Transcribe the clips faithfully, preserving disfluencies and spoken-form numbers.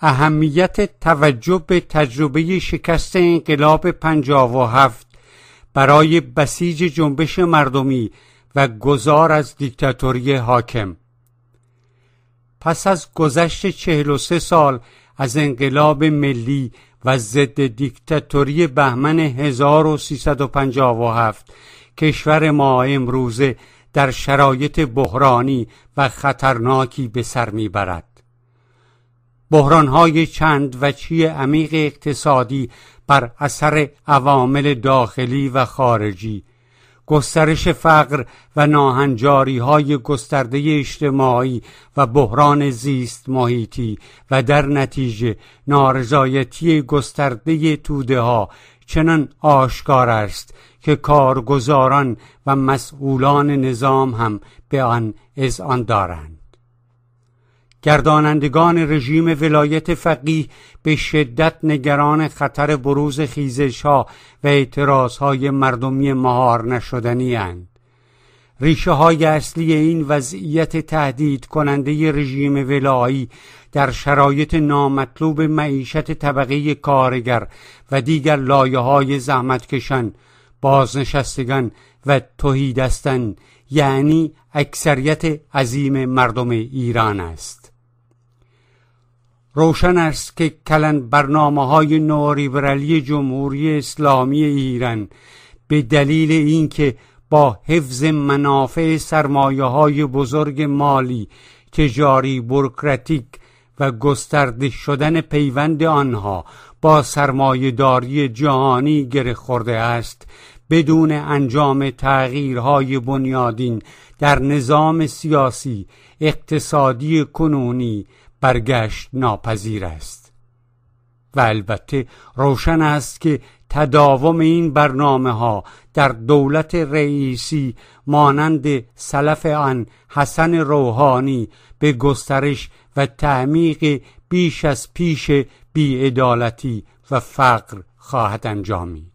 اهمیت توجه به تجربه شکست انقلاب پنجاه و هفت برای بسیج جنبش مردمی و گذار از دیکتاتوری حاکم. پس از گذشت چهل و سه سال از انقلاب ملی و ضد دیکتاتوری بهمن هزار و سیصد و پنجاه و هفت، کشور ما امروزه در شرایط بحرانی و خطرناکی به سر میبرد. بحران‌های چند وجهی عمیق اقتصادی بر اثر عوامل داخلی و خارجی، گسترش فقر و ناهنجاری‌های گسترده اجتماعی و بحران زیست محیطی و در نتیجه نارضایتی گسترده توده‌ها چنان آشکار است که کارگزاران و مسئولان نظام هم به آن اذعان دارند. گردانندگان رژیم ولایت فقیه به شدت نگران خطر بروز خیزش‌ها و اعتراض‌های مردمی مهار نشدنی‌اند. ریشه‌های اصلی این وضعیت تهدید کننده رژیم ولایی در شرایط نامطلوب معیشت طبقه کارگر و دیگر لایه‌های زحمتکشان، بازنشستگان و تهیدستان، یعنی اکثریت عظیم مردم ایران است. روشن است که کلان برنامه‌های نئولیبرالی جمهوری اسلامی ایران به دلیل اینکه با حفظ منافع سرمایه‌های بزرگ مالی، تجاری، بوروکراتیک و گسترده شدن پیوند آنها با سرمایه‌داری جهانی گره خورده است، بدون انجام تغییرهای بنیادین در نظام سیاسی اقتصادی کنونی برگشت ناپذیر است. و البته روشن است که تداوم این برنامه ها در دولت رئیسی مانند سلف آن حسن روحانی به گسترش و تعمیق بیش از پیش بی‌عدالتی و فقر خواهد انجامید.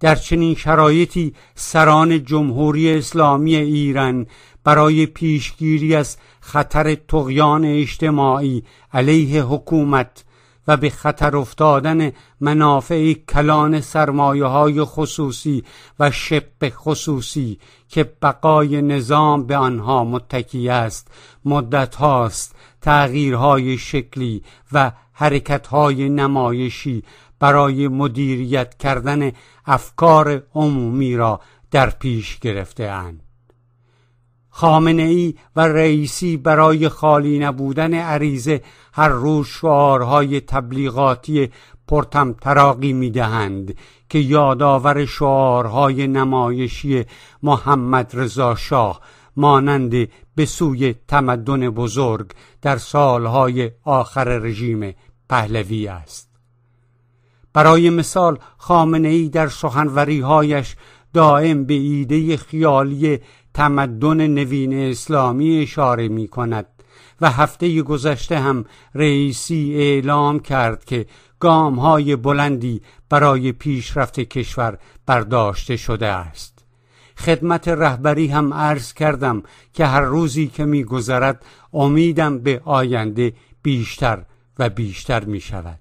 در چنین شرایطی سران جمهوری اسلامی ایران برای پیشگیری از خطر طغیان اجتماعی علیه حکومت و به خطر افتادن منافع کلان سرمایه‌های خصوصی و شبه خصوصی که بقای نظام به آنها متکی است، مدت هاست تغییرهای شکلی و حرکت‌های نمایشی برای مدیریت کردن افکار عمومی را در پیش گرفته اند. خامنه‌ای و رئیسی برای خالی نبودن عریضه هر روز شعارهای تبلیغاتی پرطمطراقی می‌دهند که یادآور شعارهای نمایشی محمد رضا شاه مانند به سوی تمدن بزرگ در سالهای آخر رژیم پهلوی است. برای مثال خامنه‌ای در سخنوری‌هایش دائم به ایده خیالی تمدن نوین اسلامی اشاره می‌کند و هفته گذشته هم رئیسی اعلام کرد که گام‌های بلندی برای پیشرفت کشور برداشته شده است. خدمت رهبری هم عرض کردم که هر روزی که می‌گذرد امیدم به آینده بیشتر و بیشتر می‌شود.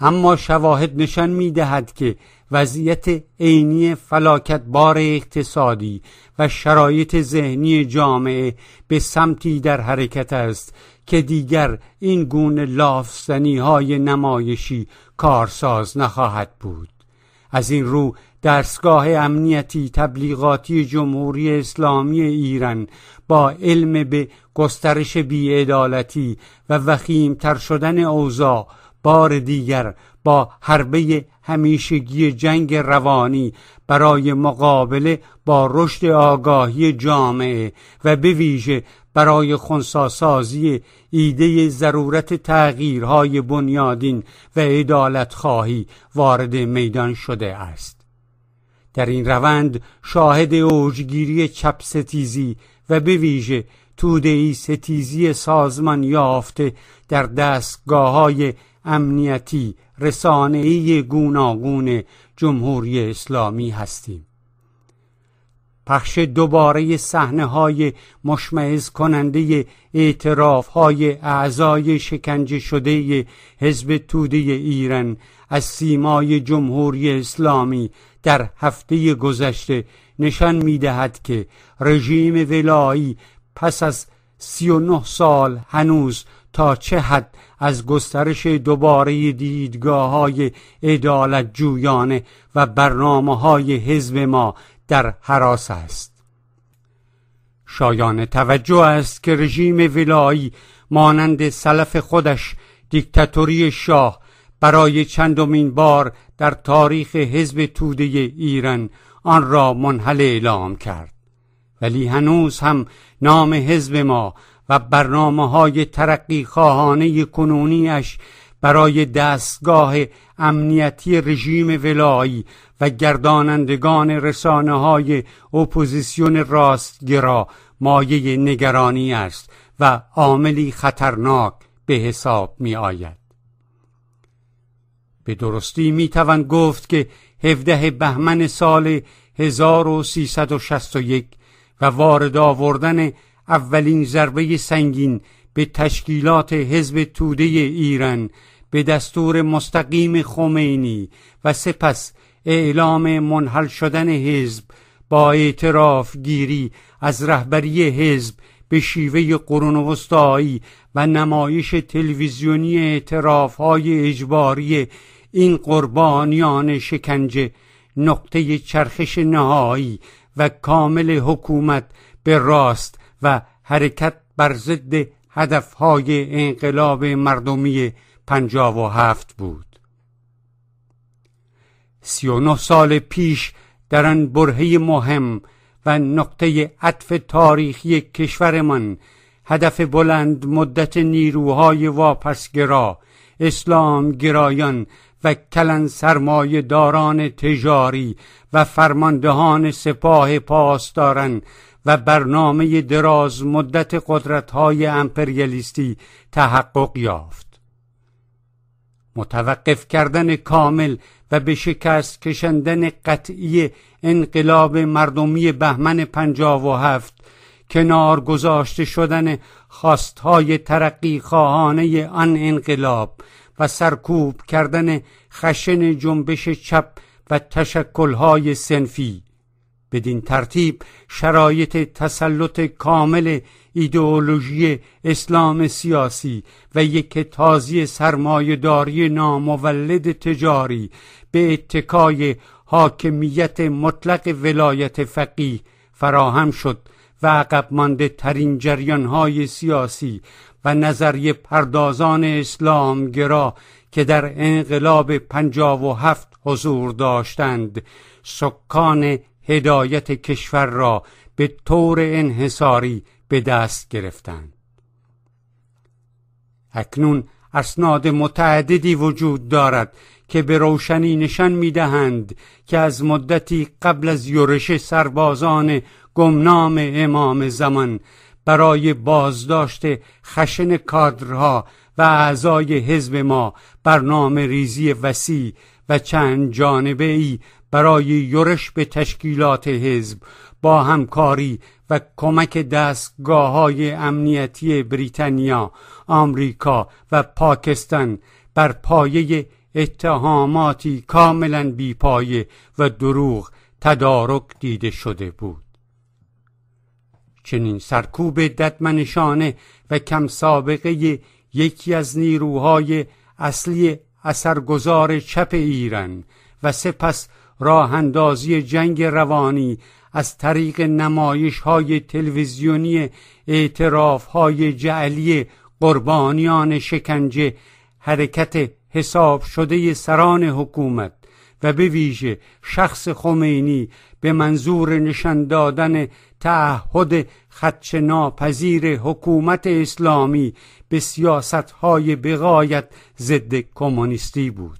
اما شواهد نشان می‌دهد که وضعیت عینی فلاکتبار اقتصادی و شرایط ذهنی جامعه به سمتی در حرکت است که دیگر این گونه لافزنی‌های نمایشی کارساز نخواهد بود. از این رو دستگاه امنیتی تبلیغاتی جمهوری اسلامی ایران با علم به گسترش بی‌عدالتی و وخیم‌تر شدن اوضاع، بار دیگر با حربه همیشگی جنگ روانی برای مقابله با رشد آگاهی جامعه و به ویژه برای خنثی‌سازی ایده ضرورت تغییرهای بنیادین و عدالت‌خواهی وارد میدان شده است. در این روند شاهد اوجگیری چپ ستیزی و به ویژه توده‌ای ستیزی سازمان یافته در دستگاه‌های امنیتی رسانه‌ای گوناگون جمهوری اسلامی هستیم. پخش دوباره صحنه های مشمئز کننده اعتراف های اعضای شکنجه شده حزب توده ایران از سیمای جمهوری اسلامی در هفته گذشته نشان می‌دهد که رژیم ولایی پس از سی و نه سال هنوز تا چه حد از گسترش دوباره دیدگاه‌های عدالت‌جویانه و برنامه‌های حزب ما در هراس است. شایان توجه است که رژیم ولایی مانند سلف خودش دیکتاتوری شاه برای چندمین بار در تاریخ حزب توده ایران آن را منحل اعلام کرد، ولی هنوز هم نام حزب ما و برنامه‌های ترقی خواهانه کنونیش برای دستگاه امنیتی رژیم ولایی و گردانندگان رسانه‌های اپوزیسیون راستگرا مایه نگرانی است و عاملی خطرناک به حساب می‌آید. به درستی می‌توان گفت که هفدهم بهمن سال هزار و سیصد و شصت و یک و وارد آوردن اولین ضربه سنگین به تشکیلات حزب توده ایران به دستور مستقیم خمینی و سپس اعلام منحل شدن حزب با اعتراف گیری از رهبری حزب به شیوه قرون وسطایی و نمایش تلویزیونی اعتراف‌های اجباری این قربانیان شکنجه نقطه چرخش نهایی و کامل حکومت به راست و حرکت بر ضد هدف‌های انقلاب مردمی پنجاه و هفت بود. سی و نه سال پیش در آن برهه مهم و نقطه عطف تاریخی کشورمان هدف بلند مدت نیروهای واپسگرا، اسلام گرایان و کلان سرمایه داران تجاری و فرماندهان سپاه پاسداران و برنامه دراز مدت قدرت‌های امپریالیستی تحقق یافت. متوقف کردن کامل و به شکست کشاندن قطعی انقلاب مردمی بهمن پنجاه و هفت، کنار گذاشته شدن خواست‌های ترقی خواهانه آن انقلاب و سرکوب کردن خشن جنبش چپ و تشکل‌های صنفی، بدین ترتیب شرایط تسلط کامل ایدئولوژی اسلام سیاسی و یک تازی سرمایه‌داری نامولد تجاری به اتکای حاکمیت مطلق ولایت فقیه فراهم شد و عقب مانده ترین جریان‌های سیاسی و نظریه پردازان اسلامگرا که در انقلاب پنجاه و هفت حضور داشتند، سکان هدایت کشور را به طور انحصاری به دست گرفتند. اکنون اسناد متعددی وجود دارد که به روشنی نشان می‌دهند که از مدتی قبل از یورش سربازان گمنام امام زمان برای بازداشت خشن کادرها و اعضای حزب ما برنامه ریزی وسیع و چند جانبه‌ای برای یورش به تشکیلات حزب با همکاری و کمک دستگاه‌های امنیتی بریتانیا، آمریکا و پاکستان بر پایه اتهاماتی کاملاً بی‌پایه و دروغ تدارک دیده شده بود. چنین سرکوب ددمنشانه و کم سابقه یکی از نیروهای اصلی اثرگذار چپ ایران و سپس راه اندازی جنگ روانی از طریق نمایش‌های تلویزیونی اعتراف‌های جعلی قربانیان شکنجه، حرکت حساب شده سران حکومت و به ویژه شخص خمینی به منظور نشان دادن تعهد خدشه ناپذیر حکومت اسلامی به سیاست‌های بغایت ضد کمونیستی بود.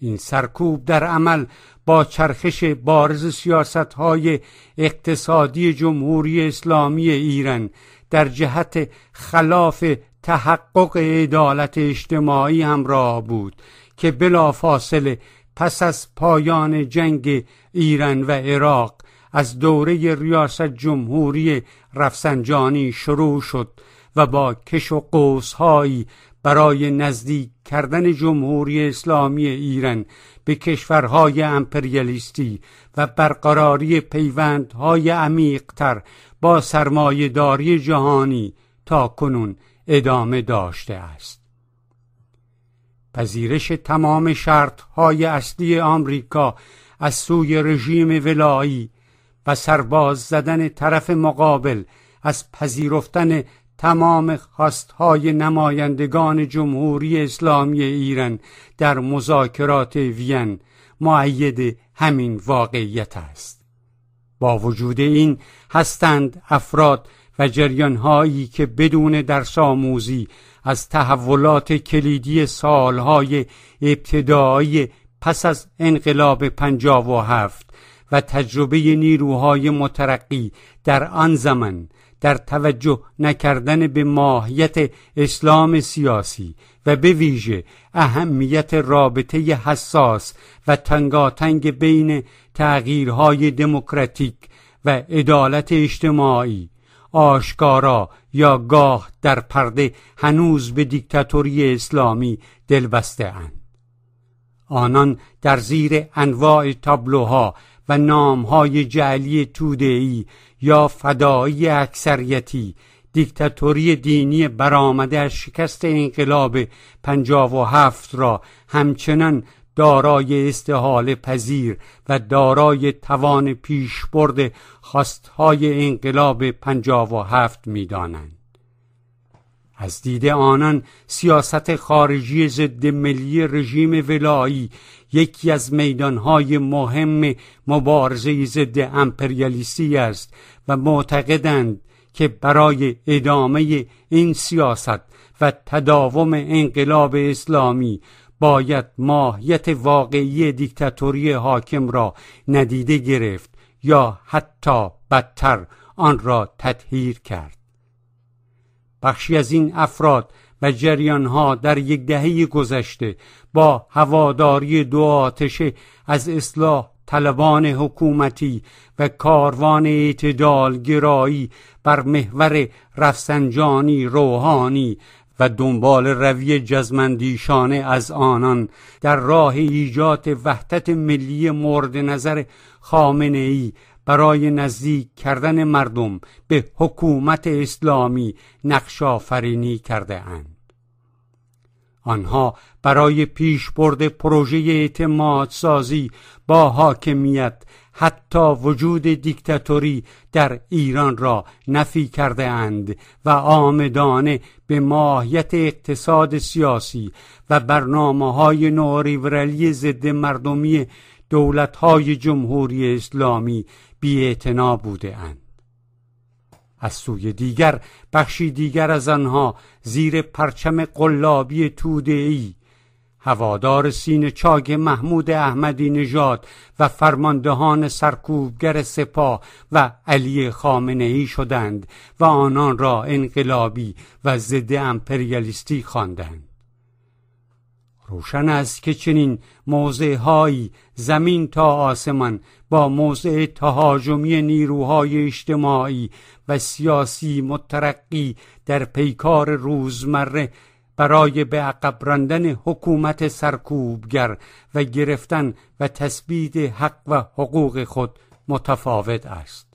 این سرکوب در عمل با چرخش بارز سیاست‌های اقتصادی جمهوری اسلامی ایران در جهت خلاف تحقق عدالت اجتماعی همراه بود که بلافاصله پس از پایان جنگ ایران و عراق از دوره ریاست جمهوری رفسنجانی شروع شد و با کش و قوس‌هایی برای نزدیک کردن جمهوری اسلامی ایران به کشورهای امپریالیستی و برقراری پیوندهای عمیق‌تر با سرمایه‌داری جهانی تا کنون ادامه داشته است. پذیرش تمام شرطهای اصلی آمریکا از سوی رژیم ولایی و سرباز زدن طرف مقابل از پذیرفتن تمام خواستهای نمایندگان جمهوری اسلامی ایران در مذاکرات وین مؤید همین واقعیت است. با وجود این هستند افراد و جریانهایی که بدون درس‌آموزی از تحولات کلیدی سالهای ابتدایی پس از انقلاب پنجاه و هفت و تجربه نیروهای مترقی در آن زمان در توجه نکردن به ماهیت اسلام سیاسی و به ویژه اهمیت رابطه حساس و تنگاتنگ بین تغییرهای دموکراتیک و عدالت اجتماعی آشکارا یا گاه در پرده هنوز به دیکتاتوری اسلامی دلبسته اند. آنان در زیر انواع تابلوها و نامهای جعلی توده‌ای یا فدایی اکثریتی دیکتاتوری دینی برآمده از شکست انقلاب پنجاه و هفت را همچنان دارای استحاله پذیر و دارای توان پیشبرد خواستهای انقلاب پنجاه و هفت می دانند. از دید آنان سیاست خارجی ضد ملی رژیم ولایی یکی از میدانهای مهم مبارزه ضد امپریالیستی است و معتقدند که برای ادامه این سیاست و تداوم انقلاب اسلامی باید ماهیت واقعی دیکتاتوری حاکم را ندیده گرفت یا حتی بدتر آن را تطهیر کرد. بخشی از این افراد و جریانها در یک دهه گذشته با هواداری دو آتشه از اصلاح طلبان حکومتی و کاروان اعتدالگرایی بر محور رفسنجانی روحانی و دنبال روی جزمندیشانه از آنان در راه ایجاد وحدت ملی مورد نظر خامنه‌ای برای نزدیک کردن مردم به حکومت اسلامی نقش‌آفرینی کرده اند. آنها برای پیشبرد پروژه اعتمادسازی با حاکمیت حتی وجود دیکتاتوری در ایران را نفی کرده اند و آمدانه به ماهیت اقتصاد سیاسی و برنامه‌های نئولیبرالی ضد مردمی دولت‌های جمهوری اسلامی بی‌اعتنا بوده اند. از سوی دیگر بخشی دیگر از آنها زیر پرچم قلابی توده‌ای هوادار سینه چاک محمود احمدی نژاد و فرماندهان سرکوبگر سپاه و علی خامنه‌ای شدند و آنان را انقلابی و ضد امپریالیستی خواندند. روشن است که چنین موضع‌هایی زمین تا آسمان با موضع تهاجمی نیروهای اجتماعی و سیاسی مترقی در پیکار روزمره برای به عقب راندن حکومت سرکوبگر و گرفتن و تثبیت حق و حقوق خود متفاوت است.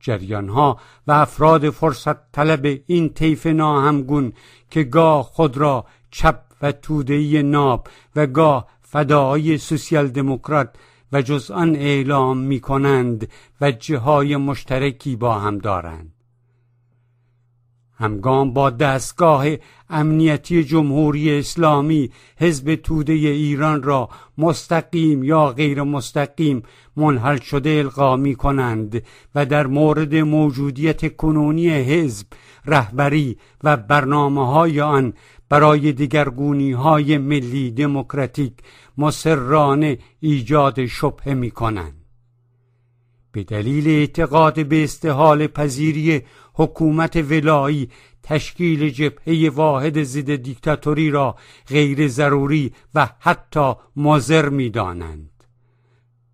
جریانها و افراد فرصت طلب این طیف ناهمگون که گاه خود را چپ و توده‌ای ناب و گاه فدایی سوسیال دموکرات و جز آن اعلام می کنند و جهای مشترکی با هم دارند. همگام با دستگاه امنیتی جمهوری اسلامی حزب توده ایران را مستقیم یا غیر مستقیم منحل شده القا می کنند و در مورد موجودیت کنونی حزب، رهبری و برنامه‌های آن برای دیگرگونی‌های ملی دموکراتیک مصرانه ایجاد شبهه می کنند. به دلیل اعتقاد به استحاله پذیری حکومت ولایی تشکیل جبهه واحد ضد دیکتاتوری را غیر ضروری و حتی مضر می‌دانند.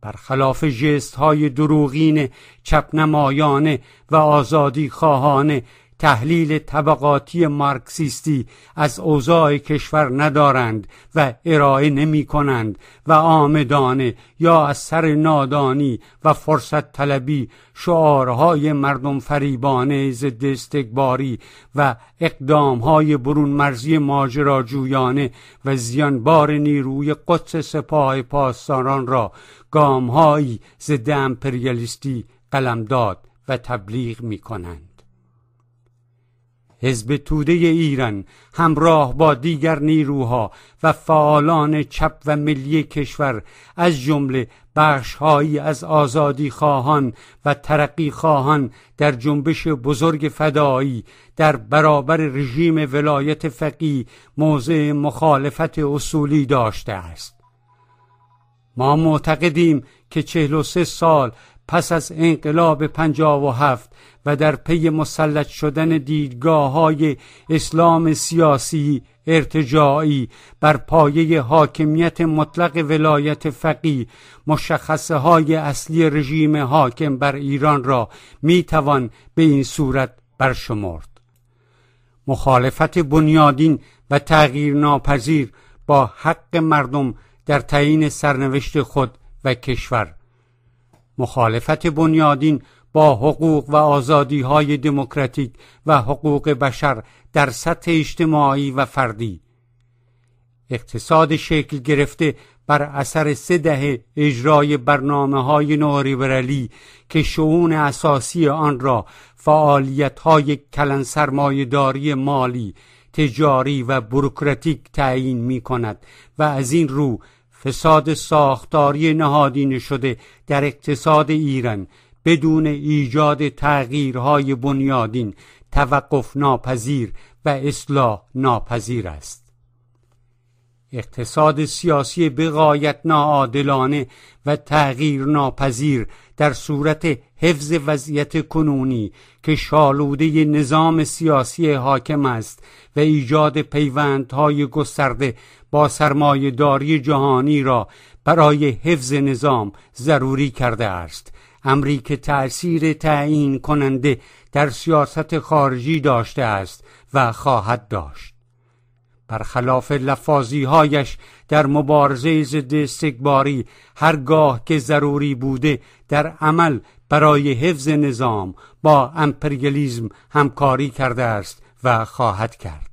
برخلاف ژست های دروغین، چپنمایانه و آزادی خواهانه، تحلیل طبقاتی مارکسیستی از اوضاع کشور ندارند و ارائه نمی کنند و آمدانه یا از سر نادانی و فرصت طلبی شعارهای مردم فریبانه ضد استکباری و اقدامهای برون مرزی ماجراجویانه و زیانبار نیروی قدس سپاه پاسداران را گامهایی ضد امپریالیستی قلمداد و تبلیغ می کنند. حزب توده ایران همراه با دیگر نیروها و فعالان چپ و ملی کشور از جمله بخشهایی از آزادی خواهان و ترقی خواهان در جنبش بزرگ فدایی در برابر رژیم ولایت فقیه موضع مخالفت اصولی داشته است. ما معتقدیم که چهل و سه سال پس از انقلاب پنجاه و هفت و در پی مسلط شدن دیدگاه های اسلام سیاسی ارتجاعی بر پایه حاکمیت مطلق ولایت فقیه مشخصه های اصلی رژیم حاکم بر ایران را می توان به این صورت برشمرد: مخالفت بنیادین و تغییر ناپذیر با حق مردم در تعیین سرنوشت خود و کشور، مخالفت بنیادین با حقوق و آزادی‌های دموکراتیک و حقوق بشر در سطح اجتماعی و فردی، اقتصاد شکل گرفته بر اثر سه دهه اجرای برنامه‌های نئولیبرالی که شؤون اساسی آن را فعالیت‌های کلان سرمایه‌داری مالی، تجاری و بوروکراتیک تعیین می‌کند و از این رو فساد ساختاری نهادینه شده در اقتصاد ایران بدون ایجاد تغییرهای بنیادین توقف ناپذیر و اصلاح ناپذیر است. اقتصاد سیاسی بغایت ناعادلانه و تغییر ناپذیر در صورت حفظ وضعیت کنونی که شالوده نظام سیاسی حاکم است و ایجاد پیوندهای گسترده با سرمایه‌داری جهانی را برای حفظ نظام ضروری کرده است، امری که تأثیر تعیین کننده در سیاست خارجی داشته است و خواهد داشت. برخلاف لفاظی‌هایش در مبارزه ضد استکباری هرگاه که ضروری بوده در عمل برای حفظ نظام با امپریالیسم همکاری کرده است و خواهد کرد.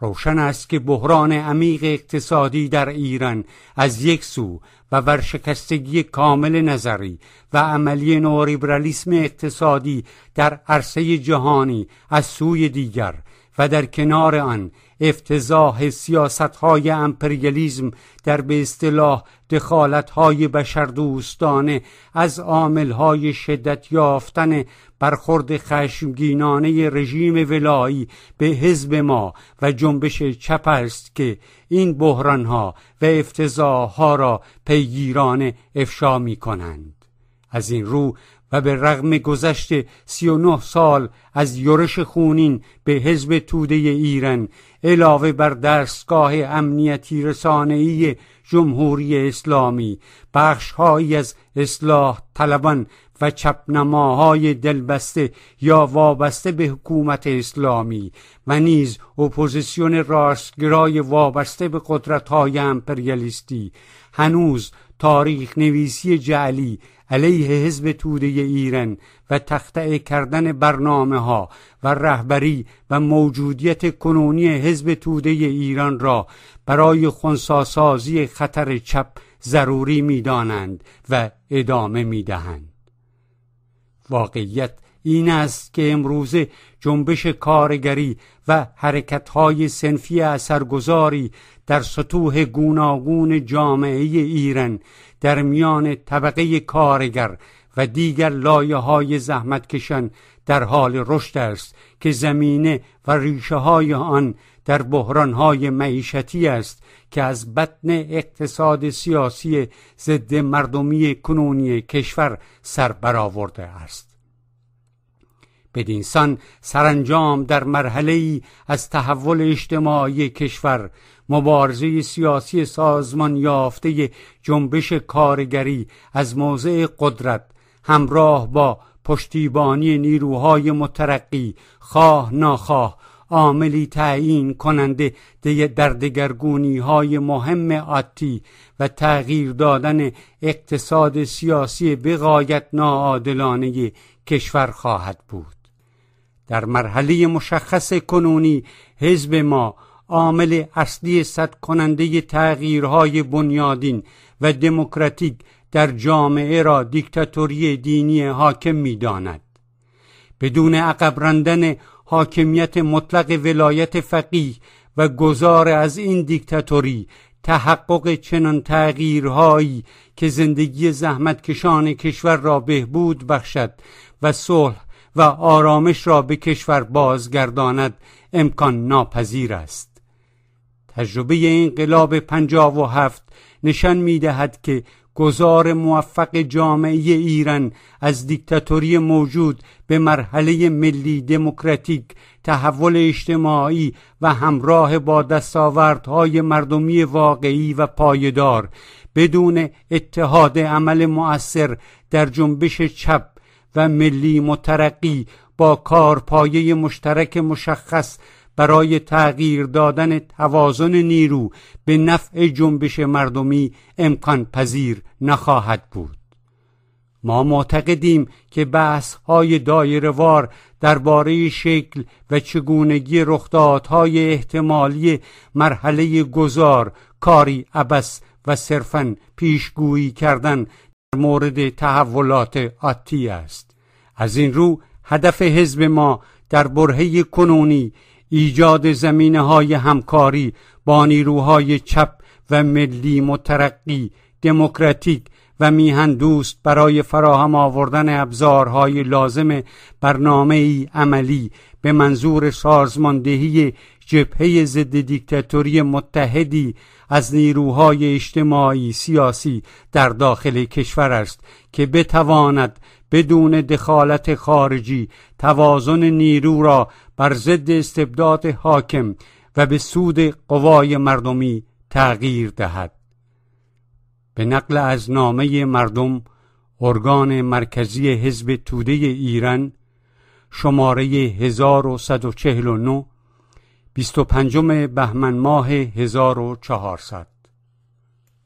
روشن است که بحران عمیق اقتصادی در ایران از یک سو و ورشکستگی کامل نظری و عملی نئولیبرالیسم اقتصادی در عرصه جهانی از سوی دیگر و در کنار آن افتضاح سیاست‌های امپریالیسم در به اصطلاح دخالت‌های بشردوستانه از عامل‌های شدت یافتن برخورد خشمگینانه رژیم ولایی به حزب ما و جنبش چپ است که این بحران‌ها و افتضاح‌ها را پیگیرانه افشا می‌کنند. از این رو و به رغم گذشت سی و نه سال از یورش خونین به حزب توده ایران، علاوه بر دستگاه امنیتی رسانه‌ای جمهوری اسلامی، بخش‌هایی از اصلاح طلبان و چپنماهای دلبسته یا وابسته به حکومت اسلامی و نیز اپوزیسیون راستگرای وابسته به قدرت‌های امپریالیستی هنوز تاریخ نویسی جعلی علیه حزب توده ایران و تخطئه کردن برنامه ها و رهبری و موجودیت کنونی حزب توده ایران را برای خنثی‌سازی خطر چپ ضروری می دانند و ادامه می دهند. واقعیت این است که امروزه جنبش کارگری و حرکت‌های صنفی اثرگذاری در سطوح گوناگون جامعه ایران در میان طبقه کارگر و دیگر لایه‌های زحمتکشان در حال رشد است که زمینه و ریشه‌های آن در بحران‌های معیشتی است که از بطن اقتصاد سیاسی ضد مردمی کنونی کشور سر برآورده است. بدینسان سرانجام در مرحله‌ای از تحول اجتماعی کشور، مبارزه سیاسی سازمان یافته جنبش کارگری از موضع قدرت همراه با پشتیبانی نیروهای مترقی خواه ناخواه عاملی تعیین کننده در دگرگونی‌های مهم آتی و تغییر دادن اقتصاد سیاسی بغایت ناعادلانه کشور خواهد بود. در مرحله مشخص کنونی حزب ما عامل اصلی سد کننده تغییرهای بنیادین و دموکراتیک در جامعه را دیکتاتوری دینی حاکم می‌داند. بدون عقب راندن حاکمیت مطلق ولایت فقیه و گذار از این دیکتاتوری، تحقق چنان تغییرهایی که زندگی زحمتکشان کشور را بهبود بخشد و صلح و آرامش را به کشور بازگرداند امکان ناپذیر است. تجربه انقلاب پنجاه و هفت نشان می‌دهد که گذار موفق جامعه ایران از دیکتاتوری موجود به مرحله ملی دموکراتیک، تحول اجتماعی و همراه با دستاوردهای مردمی واقعی و پایدار، بدون اتحاد عمل مؤثر در جنبش چپ و ملی مترقی با کارپایه مشترک مشخص برای تغییر دادن توازن نیرو به نفع جنبش مردمی امکان پذیر نخواهد بود. ما معتقدیم که بحث‌های دایره‌وار درباره شکل و چگونگی رخدادهای احتمالی مرحله گذار کاری عبث و صرفاً پیشگویی کردن در مورد تحولات آتی است. از این رو هدف حزب ما در برهه کنونی ایجاد زمینه‌های همکاری با نیروهای چپ و ملی مترقی، دموکراتیک و میهندوست برای فراهم آوردن ابزارهای لازم برنامه‌ای عملی به منظور سازماندهی جبهه ضد دیکتاتوری متحدی از نیروهای اجتماعی سیاسی در داخل کشور است که بتواند بدون دخالت خارجی توازن نیرو را بر ضد استبداد حاکم و به سود قوای مردمی تغییر دهد. به نقل از نامه مردم، ارگان مرکزی حزب توده ایران، شماره هزار و صد و چهل و نه، بیست و پنجم بهمن ماه هزار و چهارصد.